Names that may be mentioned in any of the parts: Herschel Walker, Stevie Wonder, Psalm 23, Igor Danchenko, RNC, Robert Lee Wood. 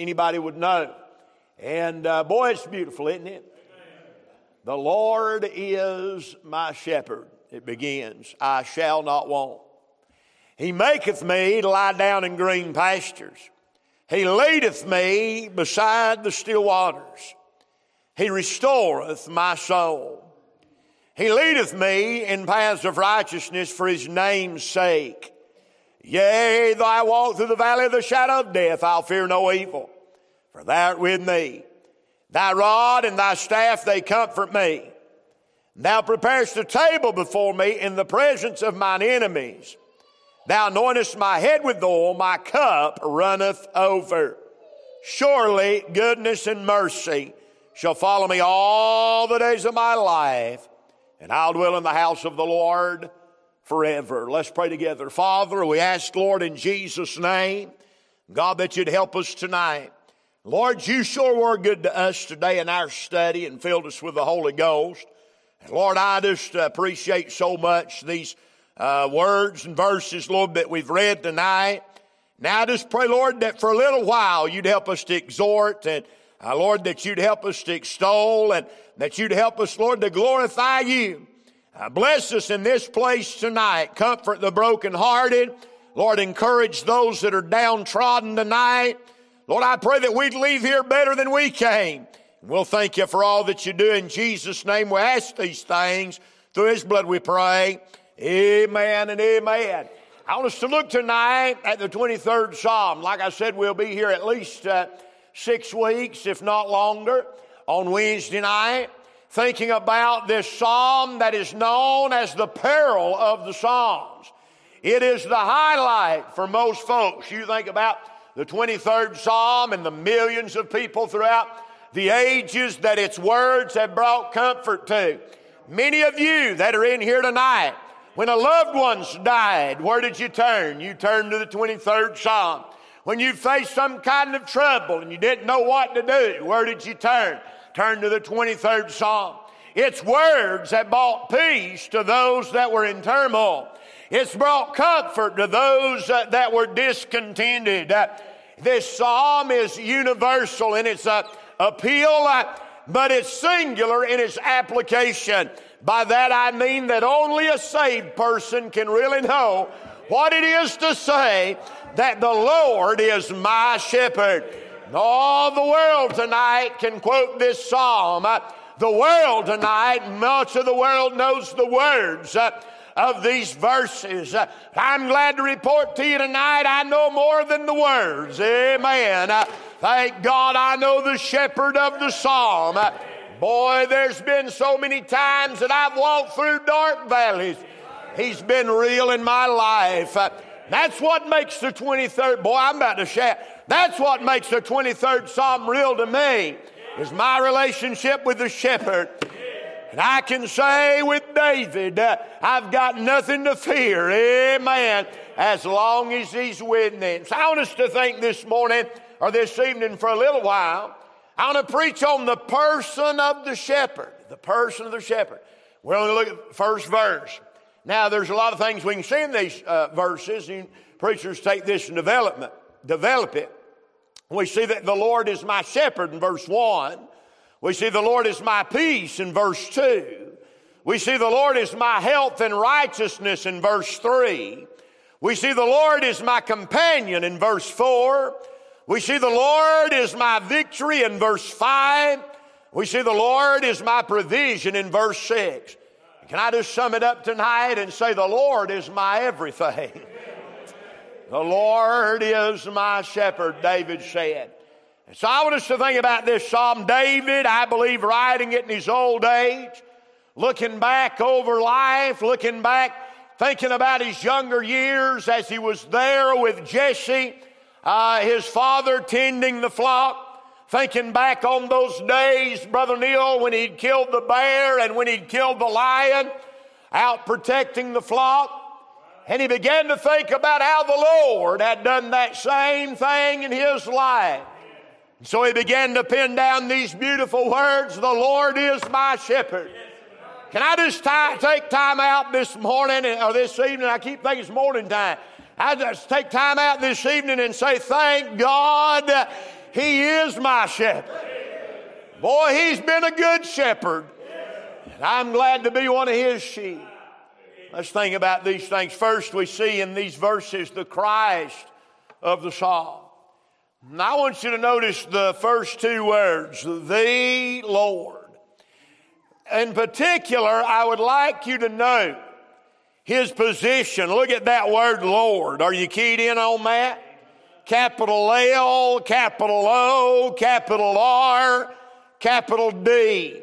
anybody would know. And boy, it's beautiful, isn't it? Amen. The Lord is my shepherd. It begins, I shall not want. He maketh me to lie down in green pastures. He leadeth me beside the still waters. He restoreth my soul. He leadeth me in paths of righteousness for his name's sake. Yea, though I walk through the valley of the shadow of death, I'll fear no evil, for thou art with me. Thy rod and thy staff, they comfort me. Thou preparest a table before me in the presence of mine enemies. Thou anointest my head with oil, my cup runneth over. Surely goodness and mercy shall follow me all the days of my life, and I'll dwell in the house of the Lord forever. Let's pray together. Father, we ask, Lord, in Jesus' name, God, that you'd help us tonight. Lord, you sure were good to us today in our study and filled us with the Holy Ghost. And Lord, I just appreciate so much these words and verses, Lord, that we've read tonight. Now I just pray, Lord, that for a little while you'd help us to exhort and Lord, that you'd help us to extol and that you'd help us, Lord, to glorify you. Bless us in this place tonight. Comfort the brokenhearted. Lord, encourage those that are downtrodden tonight. Lord, I pray that we'd leave here better than we came. We'll thank you for all that you do. In Jesus' name, we ask these things. Through his blood we pray. Amen and amen. I want us to look tonight at the 23rd Psalm. Like I said, we'll be here at least 6 weeks, if not longer, on Wednesday night, thinking about this psalm that is known as the pearl of the Psalms. It is the highlight for most folks. You think about the 23rd Psalm and the millions of people throughout the ages that its words have brought comfort to. Many of you that are in here tonight, when a loved one's died, where did you turn? You turned to the 23rd Psalm. When you faced some kind of trouble and you didn't know what to do, where did you turn? Turn to the 23rd Psalm. Its words have brought peace to those that were in turmoil. It's brought comfort to those that were discontented. This psalm is universal in its appeal, but it's singular in its application. By that I mean that only a saved person can really know what it is to say that the Lord is my shepherd. All the world tonight can quote this psalm. The world tonight, much of the world knows the words of these verses. I'm glad to report to you tonight, I know more than the words. Amen. Thank God I know the shepherd of the psalm. Boy, there's been so many times that I've walked through dark valleys. He's been real in my life. That's what makes the 23rd, boy, I'm about to shout. That's what makes the 23rd Psalm real to me, is my relationship with the shepherd. And I can say with David, I've got nothing to fear, amen, as long as he's with me. So I want us to think this morning, or this evening for a little while, I want to preach on the person of the shepherd, the person of the shepherd. We're going to look at the first verse. Now, there's a lot of things we can see in these verses, and preachers take this and develop it. We see that the Lord is my shepherd in verse 1. We see the Lord is my peace in verse 2. We see the Lord is my health and righteousness in verse 3. We see the Lord is my companion in verse 4. We see the Lord is my victory in verse 5. We see the Lord is my provision in verse 6. Can I just sum it up tonight and say the Lord is my everything? The Lord is my shepherd, David said. And so I want us to think about this psalm. David, I believe, writing it in his old age, looking back over life, looking back, thinking about his younger years as he was there with Jesse, his father tending the flock. Thinking back on those days, Brother Neil, when he'd killed the bear and when he'd killed the lion, out protecting the flock. And he began to think about how the Lord had done that same thing in his life. And so he began to pin down these beautiful words, the Lord is my shepherd. Can I just take time out this morning or this evening? I keep thinking it's morning time. I just take time out this evening and say, thank God He is my shepherd. Boy, he's been a good shepherd. And I'm glad to be one of his sheep. Let's think about these things. First, we see in these verses the Christ of the psalm. And I want you to notice the first two words, the Lord. In particular, I would like you to note his position. Look at that word, Lord. Are you keyed in on that? Capital L, capital O, capital R, capital D.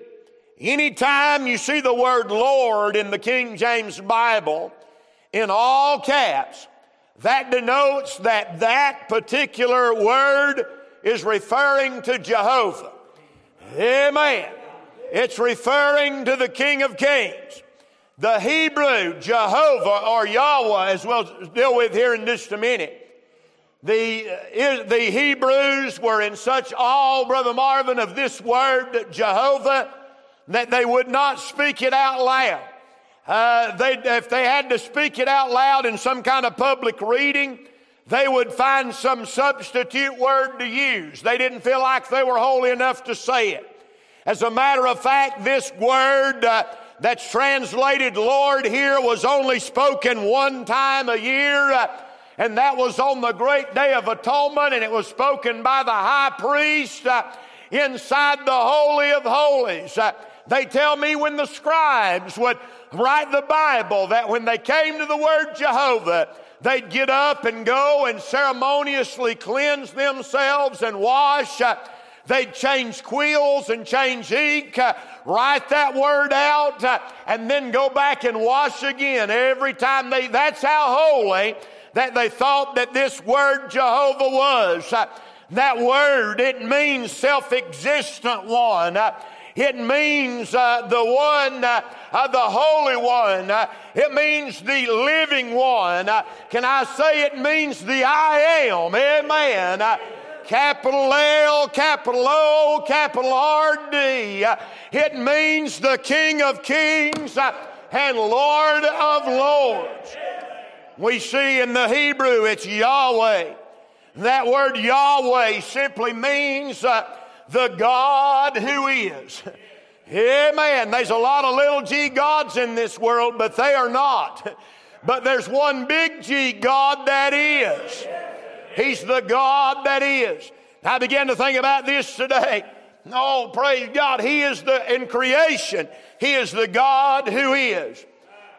Anytime you see the word Lord in the King James Bible, in all caps, that denotes that that particular word is referring to Jehovah. Amen. It's referring to the King of Kings. The Hebrew Jehovah or Yahweh, as we'll deal with here in just a minute. The Hebrews were in such awe, Brother Marvin, of this word Jehovah that they would not speak it out loud. If they had to speak it out loud in some kind of public reading, they would find some substitute word to use. They didn't feel like they were holy enough to say it. As a matter of fact, this word that's translated Lord here was only spoken one time a year, and that was on the great day of atonement, and it was spoken by the high priest inside the Holy of Holies. They tell me when the scribes would write the Bible that when they came to the word Jehovah, they'd get up and go and ceremoniously cleanse themselves and wash. They'd change quills and change ink, write that word out, and then go back and wash again every time. That's how holy that they thought that this word Jehovah was. That word, it means self-existent one. It means the one, the Holy One. It means the Living One. Can I say it means the I Am? Amen. Capital L, capital O, capital R-D. It means the King of Kings and Lord of Lords. We see in the Hebrew, it's Yahweh. That word Yahweh simply means the God who is. Amen. There's a lot of little g gods in this world, but they are not. But there's one big G God that is. He's the God that is. I began to think about this today. Oh, praise God. He is in creation, he is the God who is.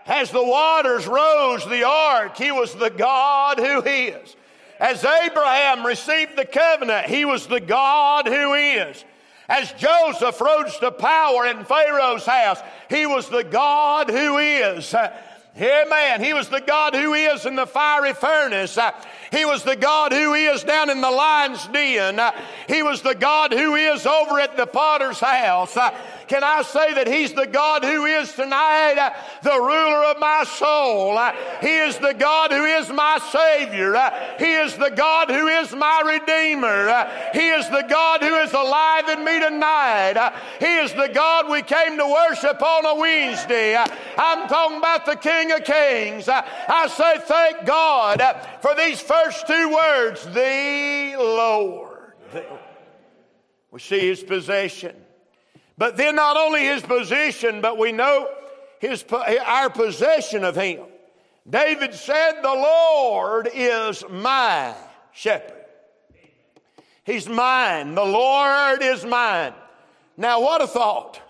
As the waters rose the ark, he was the God who is. As Abraham received the covenant, he was the God who is. As Joseph rose to power in Pharaoh's house, he was the God who is. Amen. He was the God who is in the fiery furnace. He was the God who is down in the lion's den. He was the God who is over at the potter's house. Can I say that he's the God who is tonight the ruler of my soul? He is the God who is my Savior. He is the God who is my Redeemer. He is the God who is alive in me tonight. He is the God we came to worship on a Wednesday. I'm talking about the King of Kings. I say thank God for these first two words, the Lord. We see his possession. But then not only his position, but we know our possession of him. David said, the Lord is my shepherd. He's mine. The Lord is mine. Now what a thought.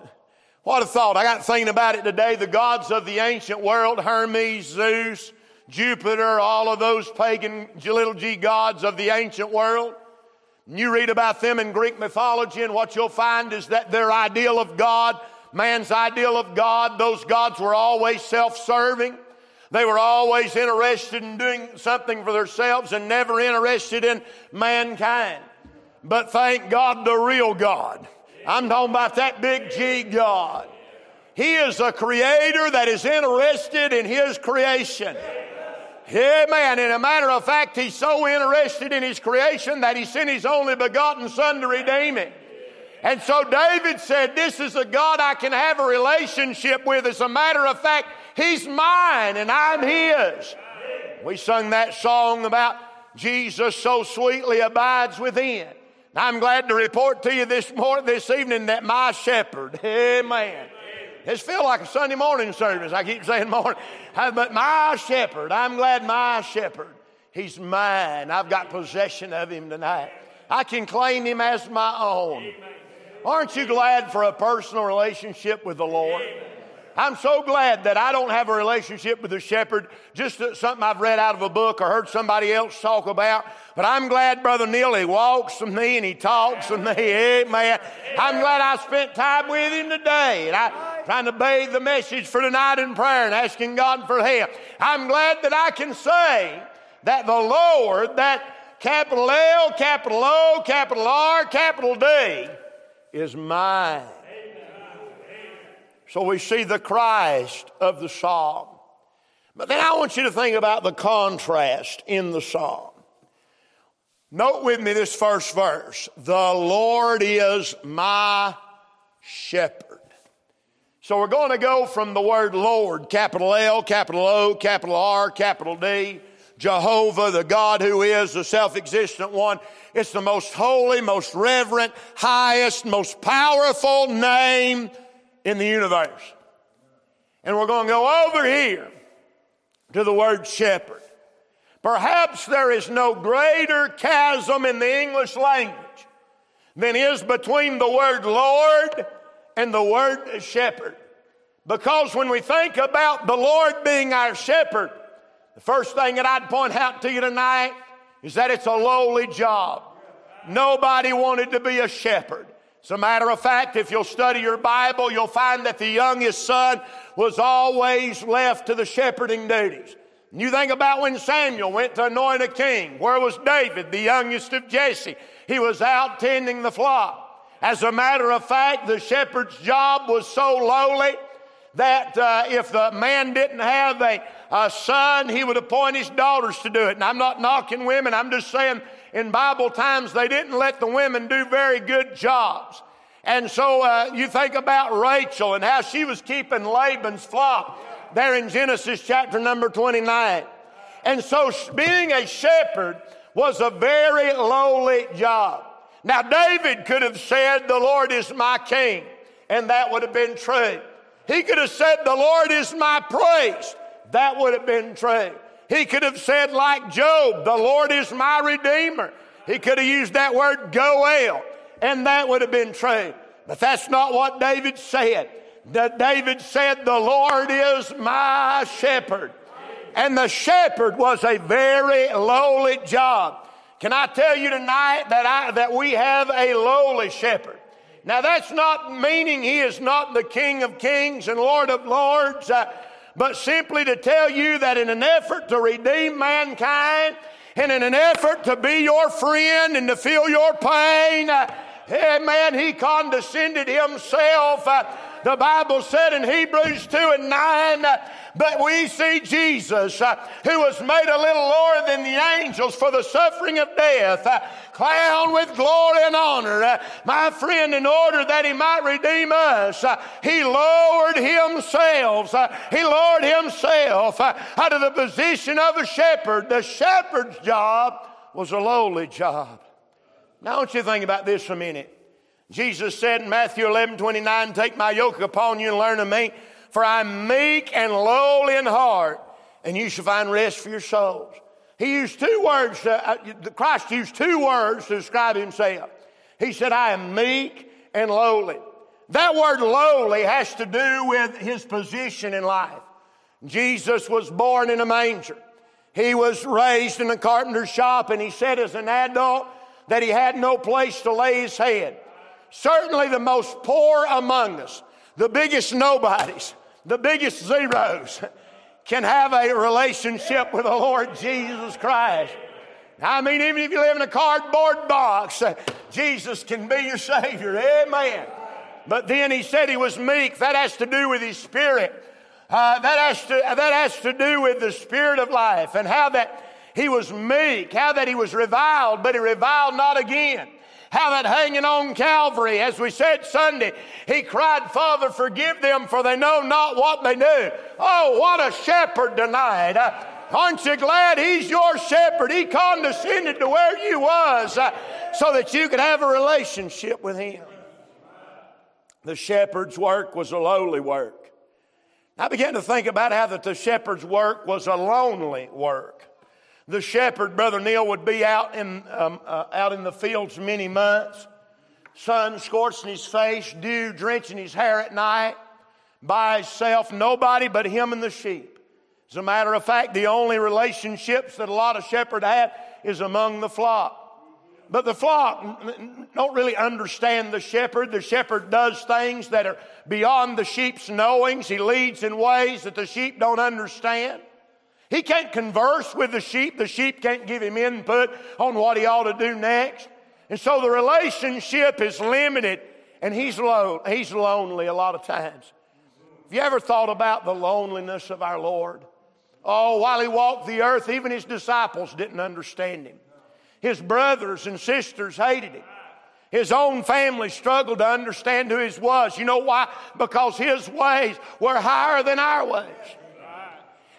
What a thought. I got thinking about it today. The gods of the ancient world, Hermes, Zeus, Jupiter, all of those pagan little g gods of the ancient world. You read about them in Greek mythology, and what you'll find is that their ideal of God, man's ideal of God, those gods were always self-serving. They were always interested in doing something for themselves and never interested in mankind. But thank God, the real God. I'm talking about that big G God. He is a creator that is interested in his creation. Amen. And a matter of fact, he's so interested in his creation that he sent his only begotten son to redeem it. And so David said, this is a God I can have a relationship with. As a matter of fact, he's mine and I'm his. We sung that song about Jesus so sweetly abides within. I'm glad to report to you this evening, that my shepherd, amen. It's feel like a Sunday morning service. I keep saying morning. But my shepherd, I'm glad my shepherd, he's mine. I've got possession of him tonight. I can claim him as my own. Aren't you glad for a personal relationship with the Lord? I'm so glad that I don't have a relationship with the shepherd, just something I've read out of a book or heard somebody else talk about. But I'm glad Brother Neil, he walks with me and he talks with me. Amen. I'm glad I spent time with him today. And I'm trying to bathe the message for tonight in prayer and asking God for help. I'm glad that I can say that the Lord, that capital L, capital O, capital R, capital D, is mine. So we see the Christ of the psalm. But then I want you to think about the contrast in the psalm. Note with me this first verse. The Lord is my shepherd. So we're going to go from the word Lord, capital L, capital O, capital R, capital D, Jehovah, the God who is the self-existent one. It's the most holy, most reverent, highest, most powerful name in the universe. And we're going to go over here to the word shepherd. Perhaps there is no greater chasm in the English language than is between the word Lord and the word shepherd. Because when we think about the Lord being our shepherd, the first thing that I'd point out to you tonight is that it's a lowly job. Nobody wanted to be a shepherd. As a matter of fact, if you'll study your Bible, you'll find that the youngest son was always left to the shepherding duties. And you think about when Samuel went to anoint a king. Where was David, the youngest of Jesse? He was out tending the flock. As a matter of fact, the shepherd's job was so lowly that if the man didn't have a son, he would appoint his daughters to do it. And I'm not knocking women, I'm just saying in Bible times, they didn't let the women do very good jobs. And so you think about Rachel and how she was keeping Laban's flock there in Genesis chapter number 29. And so being a shepherd was a very lowly job. Now David could have said, the Lord is my king, and that would have been true. He could have said, the Lord is my priest. That would have been true. He could have said, like Job, the Lord is my redeemer. He could have used that word goel, and that would have been true. But that's not what David said. David said, the Lord is my shepherd. And the shepherd was a very lowly job. Can I tell you tonight that we have a lowly shepherd? Now that's not meaning he is not the King of Kings and Lord of Lords, but simply to tell you that in an effort to redeem mankind and in an effort to be your friend and to feel your pain, he condescended himself. The Bible said in Hebrews 2:9, but we see Jesus, who was made a little lower than the angels for the suffering of death, crowned with glory and honor. My friend, in order that he might redeem us, he lowered himself out of the position of a shepherd. The shepherd's job was a lowly job. Now I want you to think about this for a minute. Jesus said in Matthew 11:29, take my yoke upon you and learn of me, for I am meek and lowly in heart, and you shall find rest for your souls. He used two words, Christ used two words to describe himself. He said, I am meek and lowly. That word lowly has to do with his position in life. Jesus was born in a manger. He was raised in a carpenter's shop, and he said as an adult that he had no place to lay his head. Certainly the most poor among us, the biggest nobodies, the biggest zeros, can have a relationship with the Lord Jesus Christ. I mean, even if you live in a cardboard box, Jesus can be your Savior. Amen. But then he said he was meek. That has to do with his spirit. That has to do with the spirit of life and how that he was meek, how that he was reviled, but he reviled not again. How that hanging on Calvary, as we said Sunday, he cried, Father, forgive them, for they know not what they do. Oh, what a shepherd tonight. Aren't you glad He's your shepherd? He condescended to where you was so that you could have a relationship with Him. The shepherd's work was a lowly work. I began to think about how that the shepherd's work was a lonely work. The shepherd, Brother Neil, would be out in the fields many months, sun scorching his face, dew drenching his hair at night, by himself, nobody but him and the sheep. As a matter of fact, the only relationships that a lot of shepherds have is among the flock. But the flock don't really understand the shepherd. The shepherd does things that are beyond the sheep's knowings. He leads in ways that the sheep don't understand. He can't converse with the sheep. The sheep can't give him input on what he ought to do next. And so the relationship is limited, and he's lonely a lot of times. Have you ever thought about the loneliness of our Lord? Oh, while He walked the earth, even His disciples didn't understand Him. His brothers and sisters hated Him. His own family struggled to understand who He was. You know why? Because His ways were higher than our ways.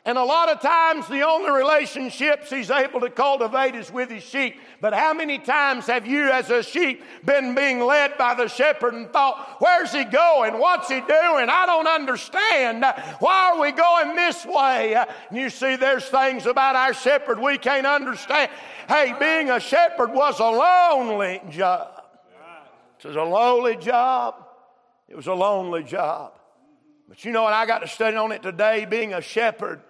And a lot of times the only relationships He's able to cultivate is with His sheep. But how many times have you as a sheep been being led by the shepherd and thought, where's He going? What's He doing? I don't understand. Why are we going this way? And you see, there's things about our shepherd we can't understand. Hey, being a shepherd was a lonely job. It was a lowly job. It was a lonely job. But you know what? I got to study on it today. Being a shepherd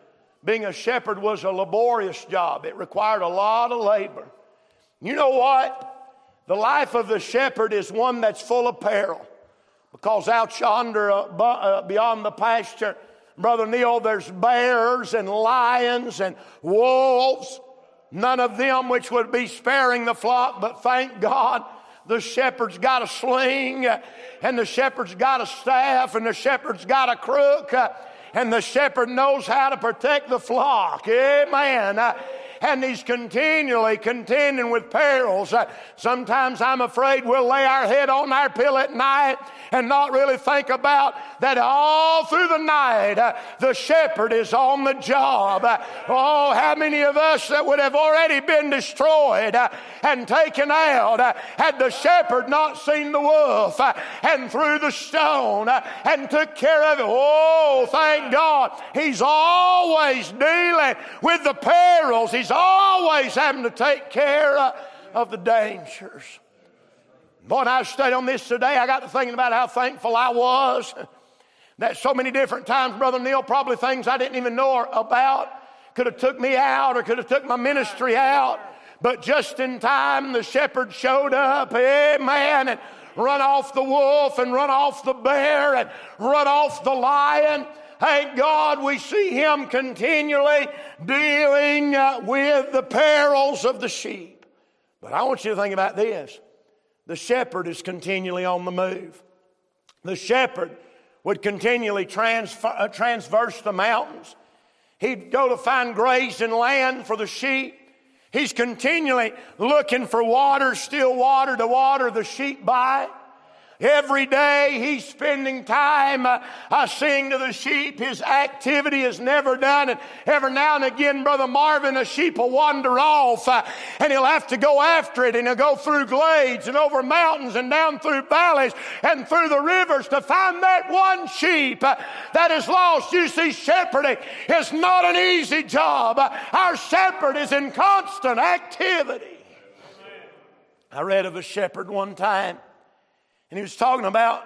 was a laborious job. It required a lot of labor. You know what? The life of the shepherd is one that's full of peril. Because out yonder, beyond the pasture, Brother Neil, there's bears and lions and wolves. None of them which would be sparing the flock, but thank God, the shepherd's got a sling, and the shepherd's got a staff, and the shepherd's got a crook, and the shepherd knows how to protect the flock. Amen. And he's continually contending with perils. Sometimes I'm afraid we'll lay our head on our pillow at night and not really think about that all through the night the shepherd is on the job. Oh, how many of us that would have already been destroyed and taken out had the shepherd not seen the wolf and threw the stone and took care of it. Oh, thank God. He's always dealing with the perils. He's always having to take care of the dangers. Boy, and I studied on this today. I got to thinking about how thankful I was that so many different times, Brother Neil, probably things I didn't even know about could have took me out or could have took my ministry out. But just in time, the shepherd showed up. Amen. And run off the wolf and run off the bear and run off the lion. Thank God we see Him continually dealing with the perils of the sheep. But I want you to think about this. The shepherd is continually on the move. The shepherd would continually transverse the mountains. He'd go to find grazing land for the sheep. He's continually looking for water, still water, to water the sheep by. Every day he's spending time seeing to the sheep. His activity is never done. And every now and again, Brother Marvin, a sheep will wander off and he'll have to go after it. And he'll go through glades and over mountains and down through valleys and through the rivers to find that one sheep that is lost. You see, shepherding is not an easy job. Our shepherd is in constant activity. I read of a shepherd one time. And he was talking about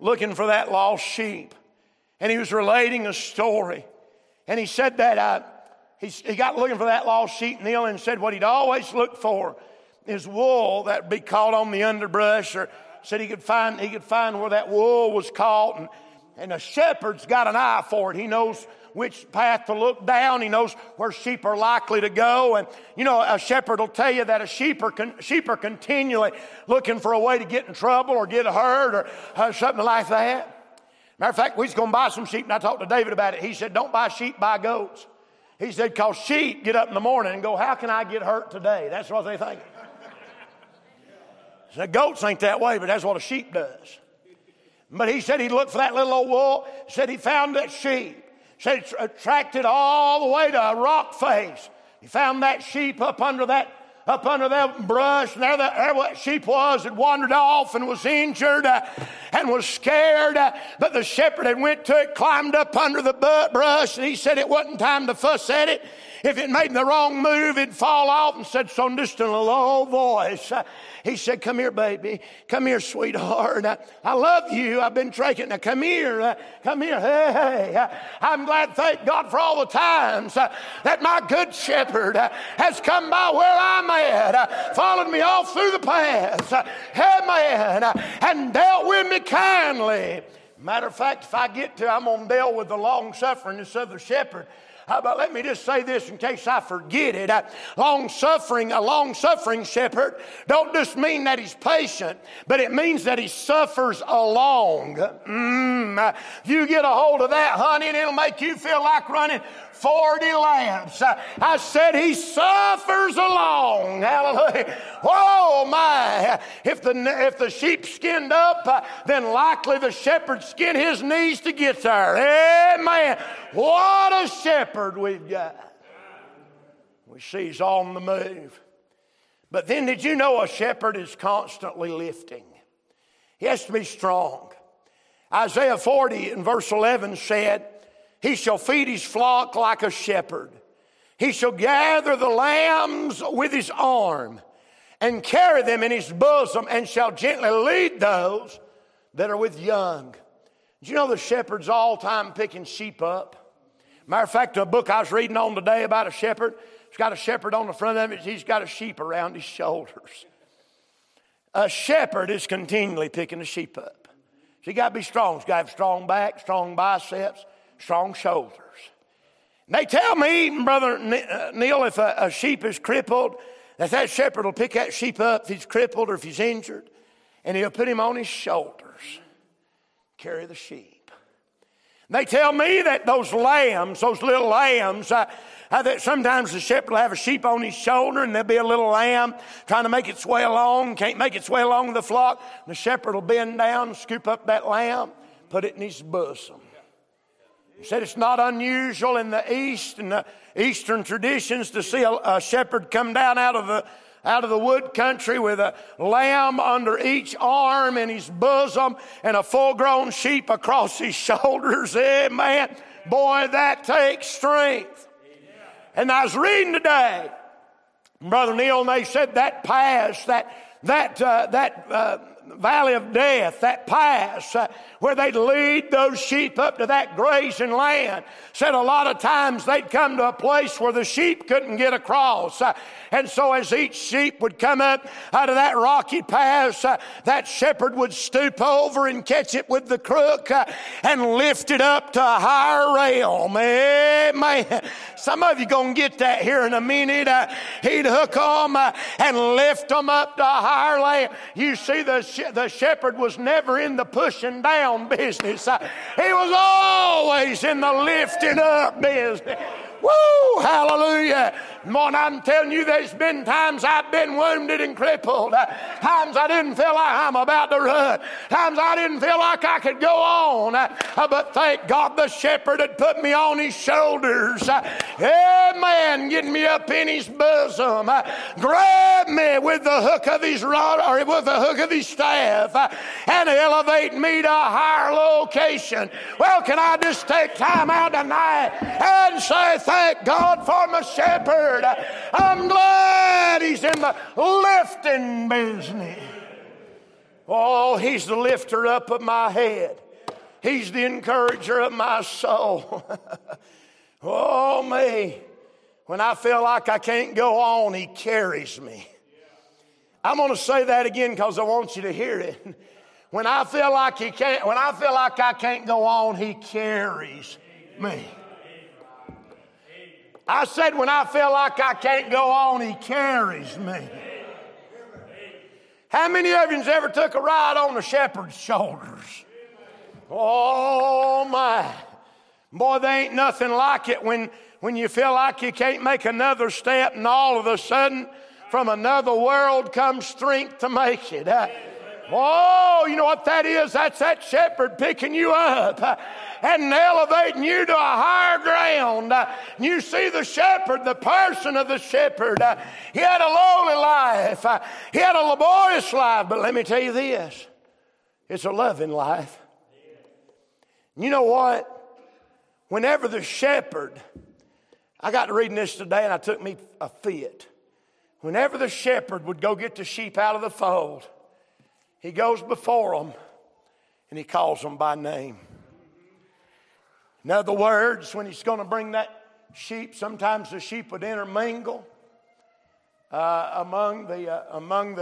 looking for that lost sheep. And he was relating a story. And he said that he got looking for that lost sheep, Neil, and said what he'd always looked for is wool that would be caught on the underbrush. Or said he could find where that wool was caught. And a shepherd's got an eye for it. He knows which path to look down. He knows where sheep are likely to go. And, you know, a shepherd will tell you that sheep are continually looking for a way to get in trouble or get hurt or something like that. Matter of fact, we was going to buy some sheep, and I talked to David about it. He said, don't buy sheep, buy goats. He said, because sheep get up in the morning and go, how can I get hurt today? That's what they think. So goats ain't that way, but that's what a sheep does. But he said he looked for that little old wool. He said he found that sheep. Said it's attracted all the way to a rock face. He found that sheep up under that brush, and there that sheep was that wandered off and was injured and was scared. But the shepherd had went to it, climbed up under the brush, and he said it wasn't time to fuss at it. If it made the wrong move, it'd fall off, and said so just in a low voice. He said, "Come here, baby. Come here, sweetheart. I love you. I've been drinking. Now come here. Come here. Hey. I'm glad, thank God, for all the times that my good shepherd has come by where I'm at, followed me all through the paths, and dealt with me kindly. Matter of fact, if I get to, I'm going to deal with the long-sufferingness of the shepherd. But let me just say this in case I forget it. A long-suffering shepherd don't just mean that he's patient, but it means that he suffers along. You get a hold of that, honey, and it'll make you feel like running 40 laps. I said he suffers along. Hallelujah. Oh my. If the sheep skinned up, then likely the shepherd skinned his knees to get there. Amen. What a shepherd we've got. We see he's on the move. But then did you know a shepherd is constantly lifting? He has to be strong. Isaiah 40 and verse 11 said, "He shall feed his flock like a shepherd. He shall gather the lambs with his arm and carry them in his bosom and shall gently lead those that are with young." Do you know the shepherd's all time picking sheep up? Matter of fact, a book I was reading on today about a shepherd, it's got a shepherd on the front of it. He's got a sheep around his shoulders. A shepherd is continually picking the sheep up. So you got to be strong. He's got to have strong back, strong biceps, strong shoulders. And they tell me, Brother Neil, if a sheep is crippled, that shepherd will pick that sheep up if he's crippled or if he's injured, and he'll put him on his shoulders, carry the sheep. And they tell me that those little lambs, that sometimes the shepherd will have a sheep on his shoulder and there'll be a little lamb trying to make its way along, can't make its way along the flock. The shepherd will bend down, scoop up that lamb, put it in his bosom. He said it's not unusual in the East and the Eastern traditions to see a shepherd come down out of the wood country with a lamb under each arm in his bosom and a full-grown sheep across his shoulders. Amen. Boy, that takes strength. And I was reading today, Brother Neil, and they said that pass, that valley of death, that pass where they'd lead those sheep up to that grazing land. Said a lot of times they'd come to a place where the sheep couldn't get across. And so as each sheep would come up out of that rocky pass, that shepherd would stoop over and catch it with the crook and lift it up to a higher realm. Amen. Some of you going to get that here in a minute. He'd hook them and lift them up to a higher land. You see, the shepherd was never in the pushing down business. He was always in the lifting up business. Woo, hallelujah. Lord, I'm telling you, there's been times I've been wounded and crippled. Times I didn't feel like I'm about to run. Times I didn't feel like I could go on. But thank God the shepherd had put me on his shoulders. Amen. Getting me up in his bosom. Grab me with the hook of his rod or with the hook of his staff and elevate me to a higher location. Well, can I just take time out tonight and say thank God for my shepherd. I'm glad he's in the lifting business. Oh, he's the lifter up of my head. He's the encourager of my soul. Oh, me. When I feel like I can't go on, he carries me. I'm going to say that again because I want you to hear it. When I feel like I can't go on, he carries me. I said, when I feel like I can't go on, he carries me. How many of you ever took a ride on the shepherd's shoulders? Oh, my. Boy, there ain't nothing like it when you feel like you can't make another step and all of a sudden from another world comes strength to make it. Oh, you know what that is? That's that shepherd picking you up and elevating you to a higher ground. You see the shepherd, the person of the shepherd. He had a lowly life. He had a laborious life. But let me tell you this. It's a loving life. You know what? Whenever the shepherd, I got to reading this today and I took me a fit. Whenever the shepherd would go get the sheep out of the fold, he goes before them and he calls them by name. In other words, when he's going to bring that sheep, sometimes the sheep would intermingle among the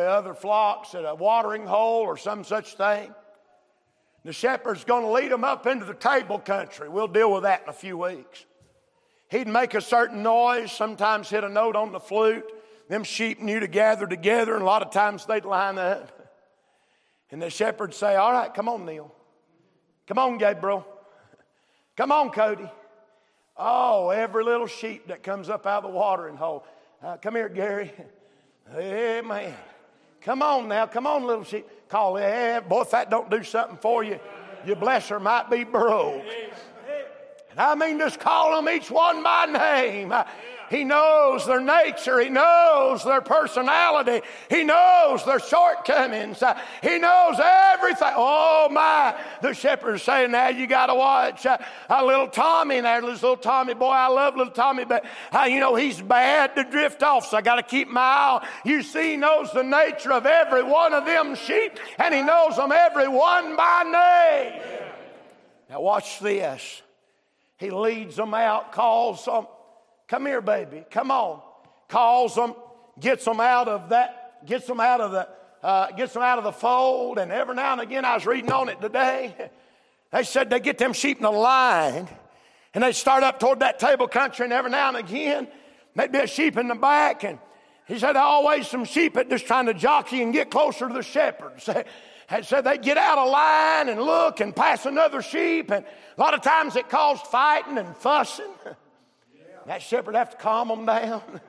other flocks at a watering hole or some such thing. The shepherd's going to lead them up into the table country. We'll deal with that in a few weeks. He'd make a certain noise, sometimes hit a note on the flute. Them sheep knew to gather together, and a lot of times they'd line up. And the shepherd'd say, all right, come on, Neil. Come on, Gabriel. Come on, Cody. Oh, every little sheep that comes up out of the watering hole. Come here, Gary. Hey, man. Come on now. Come on, little sheep. Call it. Boy, if that don't do something for you, your blesser might be broke. And I mean, just call them each one by name. He knows their nature. He knows their personality. He knows their shortcomings. He knows everything. Oh, my. The shepherd's saying, now you got to watch little Tommy there. Little Tommy, boy, I love little Tommy, but, he's bad to drift off, so I got to keep my eye on. You see, he knows the nature of every one of them sheep, and he knows them every one by name. Yeah. Now watch this. He leads them out, calls them. Come here, baby. Come on. Calls them, gets them out of the fold. And every now and again, I was reading on it today. They said they get them sheep in a line, and they start up toward that table country. And every now and again, there'd be a sheep in the back. And he said, always some sheep that just trying to jockey and get closer to the shepherds. And so they'd get out of line and look and pass another sheep. And a lot of times it caused fighting and fussing. Yeah. That shepherd would have to calm them down. All right.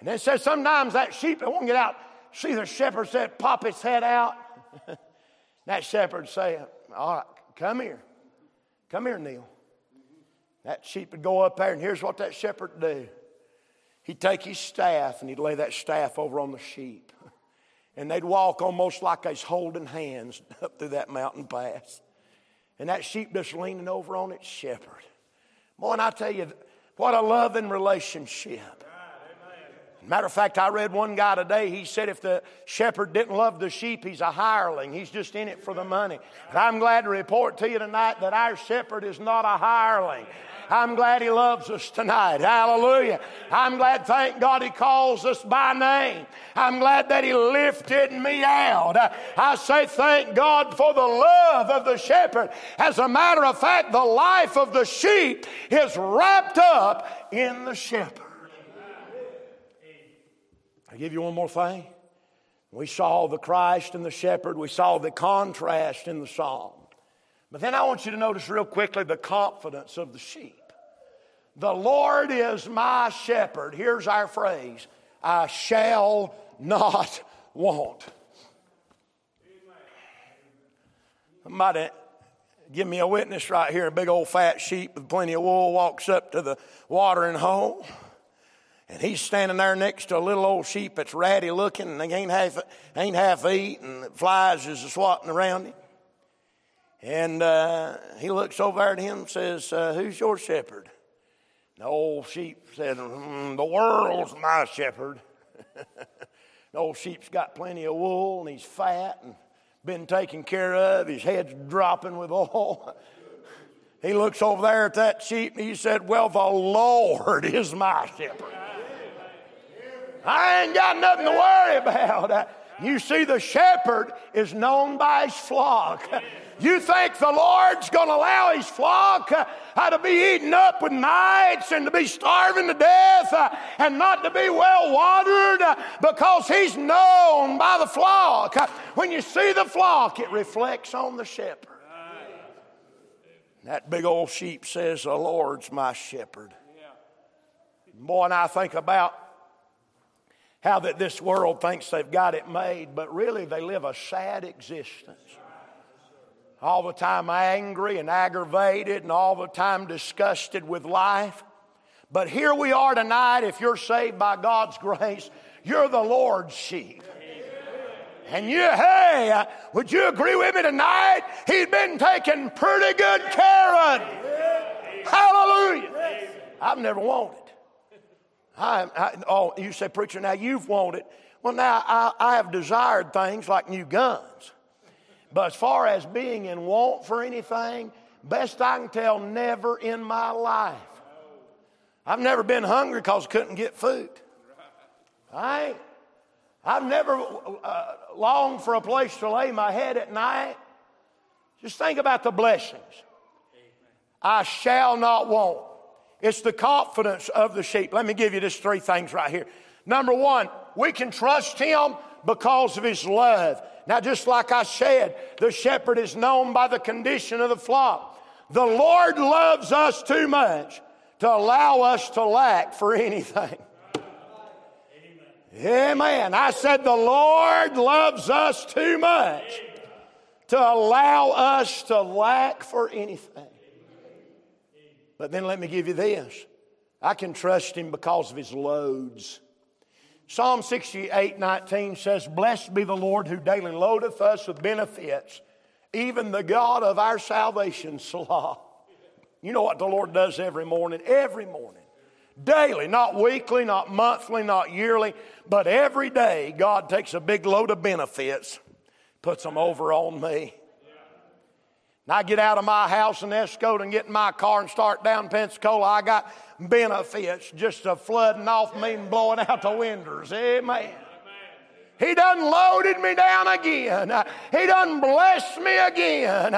And it says sometimes that sheep, it won't get out. See the shepherd said, pop its head out. That shepherd said, all right, come here. Come here, Neil. That sheep would go up there, and here's what that shepherd would do. He'd take his staff, and he'd lay that staff over on the sheep. And they'd walk almost like they's holding hands up through that mountain pass. And that sheep just leaning over on its shepherd. Boy, and I tell you, what a loving relationship. Right, matter of fact, I read one guy today, he said if the shepherd didn't love the sheep, he's a hireling. He's just in it for the money. And I'm glad to report to you tonight that our shepherd is not a hireling. I'm glad he loves us tonight. Hallelujah. I'm glad, thank God, he calls us by name. I'm glad that he lifted me out. I say thank God for the love of the shepherd. As a matter of fact, the life of the sheep is wrapped up in the shepherd. I'll give you one more thing. We saw the Christ and the shepherd. We saw the contrast in the psalm. But then I want you to notice real quickly the confidence of the sheep. The Lord is my shepherd. Here's our phrase. I shall not want. Somebody give me a witness right here. A big old fat sheep with plenty of wool walks up to the watering hole. And he's standing there next to a little old sheep that's ratty looking and ain't half eaten. Flies is swatting around him. And he looks over at him and says, who's your shepherd? And the old sheep said, the world's my shepherd. The old sheep's got plenty of wool, and he's fat and been taken care of. His head's dropping with oil. He looks over there at that sheep, and he said, well, the Lord is my shepherd. I ain't got nothing to worry about. You see, the shepherd is known by his flock. You think the Lord's going to allow his flock to be eaten up with mites and to be starving to death and not to be well watered because he's known by the flock. When you see the flock, it reflects on the shepherd. And that big old sheep says, the Lord's my shepherd. Boy, and I think about how that this world thinks they've got it made, but really they live a sad existence. All the time angry and aggravated and all the time disgusted with life. But here we are tonight, if you're saved by God's grace, you're the Lord's sheep. And you, hey, would you agree with me tonight? He's been taking pretty good care of you. Hallelujah. I've never wanted. Oh, you say, preacher, now you've wanted. Well, now I have desired things like new guns. But as far as being in want for anything, best I can tell, never in my life. I've never been hungry because I couldn't get food. I ain't. I've never longed for a place to lay my head at night. Just think about the blessings. I shall not want. It's the confidence of the sheep. Let me give you just three things right here. Number one, we can trust him because of his love. Now, just like I said, the shepherd is known by the condition of the flock. The Lord loves us too much to allow us to lack for anything. Amen. I said the Lord loves us too much to allow us to lack for anything. But then let me give you this. I can trust him because of his loads. Psalm 68:19 says, "Blessed be the Lord who daily loadeth us with benefits, even the God of our salvation." Salah. You know what the Lord does every morning? Every morning. Daily, not weekly, not monthly, not yearly, but every day God takes a big load of benefits, puts them over on me. And I get out of my house in Escoda and get in my car and start down Pensacola. I got benefits just flooding off me and blowing out the windows. Amen. He done loaded me down again. He done blessed me again.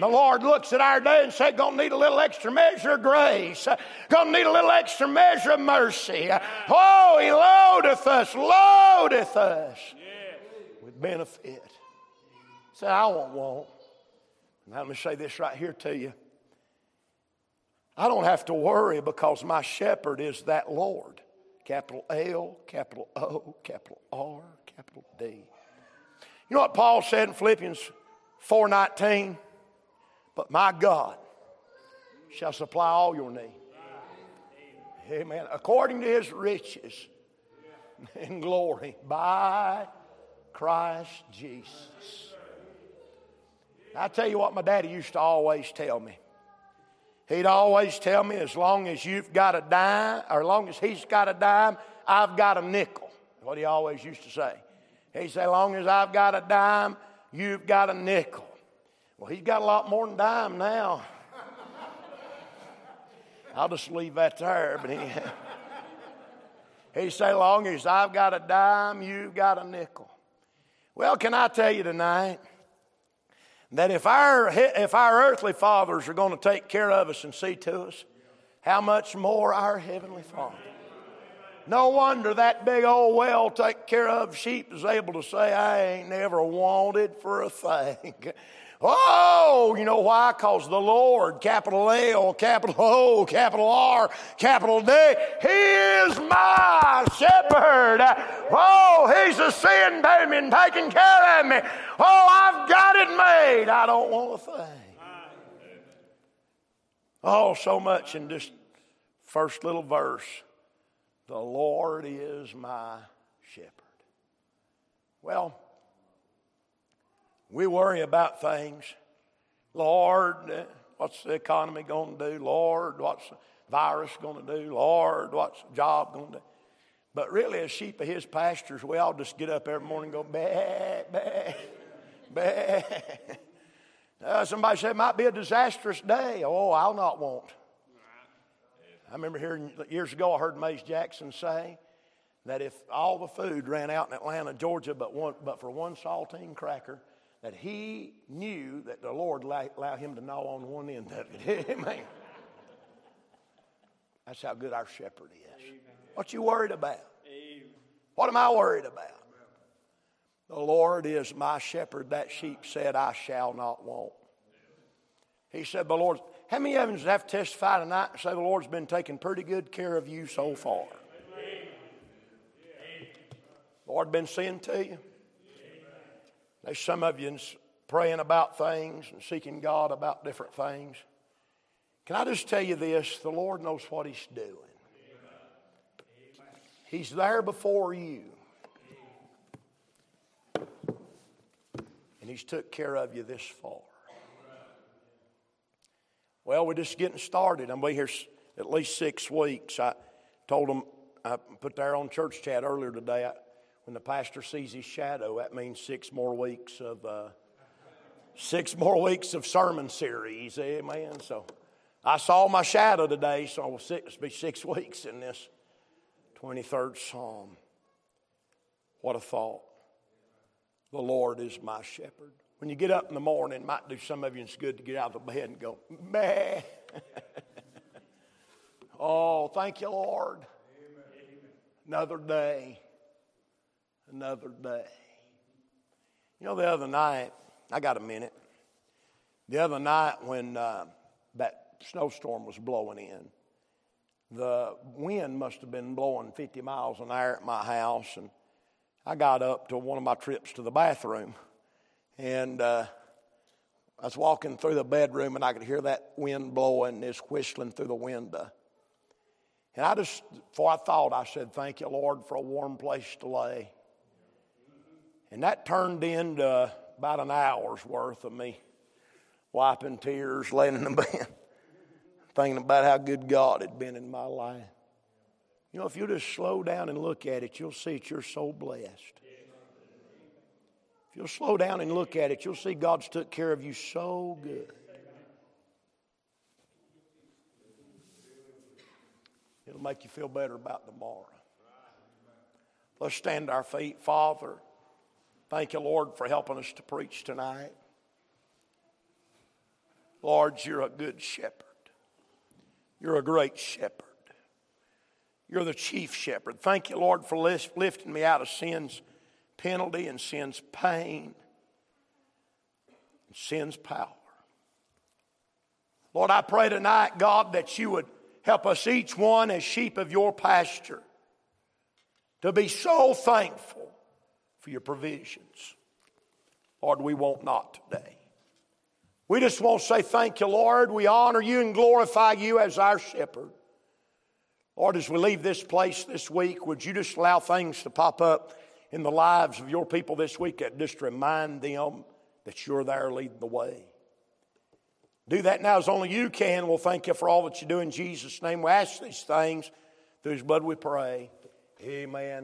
The Lord looks at our day and says, gonna need a little extra measure of grace. Gonna need a little extra measure of mercy. Oh, he loadeth us with benefit. Say, I won't want. Now let me say this right here to you. I don't have to worry because my shepherd is that Lord. Capital L, capital O, capital R, capital D. You know what Paul said in Philippians 4:19? But my God shall supply all your need. Amen. According to his riches in glory by Christ Jesus. I tell you what my daddy used to always tell me. He'd always tell me, as long as you've got a dime, or as long as he's got a dime, I've got a nickel. What he always used to say. He'd say, as long as I've got a dime, you've got a nickel. Well, he's got a lot more than a dime now. I'll just leave that there. But he'd say, as long as I've got a dime, you've got a nickel. Well, can I tell you tonight, that if our earthly fathers are going to take care of us and see to us, how much more our heavenly Father? No wonder that big old well take care of sheep is able to say, I ain't never wanted for a thing. Oh, you know why? Because the Lord, capital L, capital O, capital R, capital D, he is my shepherd. Oh, he's a sin payment taking care of me. Oh, I've got it made. I don't want a thing. Oh, so much in this first little verse. The Lord is my shepherd. Well, we worry about things. Lord, what's the economy going to do? Lord, what's the virus going to do? Lord, what's the job going to do? But really, as sheep of his pastures, we all just get up every morning and go, bah, bah, bah. Somebody said, it might be a disastrous day. Oh, I'll not want. I remember hearing years ago, I heard Mays Jackson say that if all the food ran out in Atlanta, Georgia, but for one saltine cracker, that he knew that the Lord allowed him to gnaw on one end of it. Amen. That's how good our shepherd is. Amen. What you worried about? Amen. What am I worried about? Amen. The Lord is my shepherd. That sheep said, I shall not want. He said, the Lord, how many of you have to testify tonight and say the Lord's been taking pretty good care of you so far? Amen. Lord been saying to you? There's some of you praying about things and seeking God about different things. Can I just tell you this? The Lord knows what He's doing. He's there before you. And He's took care of you this far. Well, we're just getting started. I'm going to be here at least 6 weeks. I told them, I put there on church chat earlier today, when the pastor sees his shadow, that means 6 more weeks of 6 more weeks of sermon series. Amen. So I saw my shadow today, so it'll be 6 weeks in this 23rd Psalm. What a thought. The Lord is my shepherd. When you get up in the morning, it might do some of you, it's good to get out of the bed and go, meh. Oh, thank you, Lord. Amen. Another day. Another day. You know, the other night, I got a minute. The other night when that snowstorm was blowing in, the wind must have been blowing 50 miles an hour at my house, and I got up to one of my trips to the bathroom, and I was walking through the bedroom, and I could hear that wind blowing, this whistling through the window. And I just, before I thought, I said, thank you, Lord, for a warm place to lay. And that turned into about an hour's worth of me wiping tears, laying in the bed, thinking about how good God had been in my life. You know, if you just slow down and look at it, you'll see that you're so blessed. If you'll slow down and look at it, you'll see God's took care of you so good. It'll make you feel better about tomorrow. Let's stand to our feet. Father, thank you, Lord, for helping us to preach tonight. Lord, you're a good shepherd. You're a great shepherd. You're the chief shepherd. Thank you, Lord, for lifting me out of sin's penalty and sin's pain and sin's power. Lord, I pray tonight, God, that you would help us each one as sheep of your pasture to be so thankful for your provisions. Lord, we won't not today. We just want to say thank you, Lord. We honor you and glorify you as our shepherd. Lord, as we leave this place this week, would you just allow things to pop up in the lives of your people this week that just remind them that you're there leading the way. Do that now as only you can. We'll thank you for all that you do in Jesus' name. We ask these things through His blood we pray. Amen.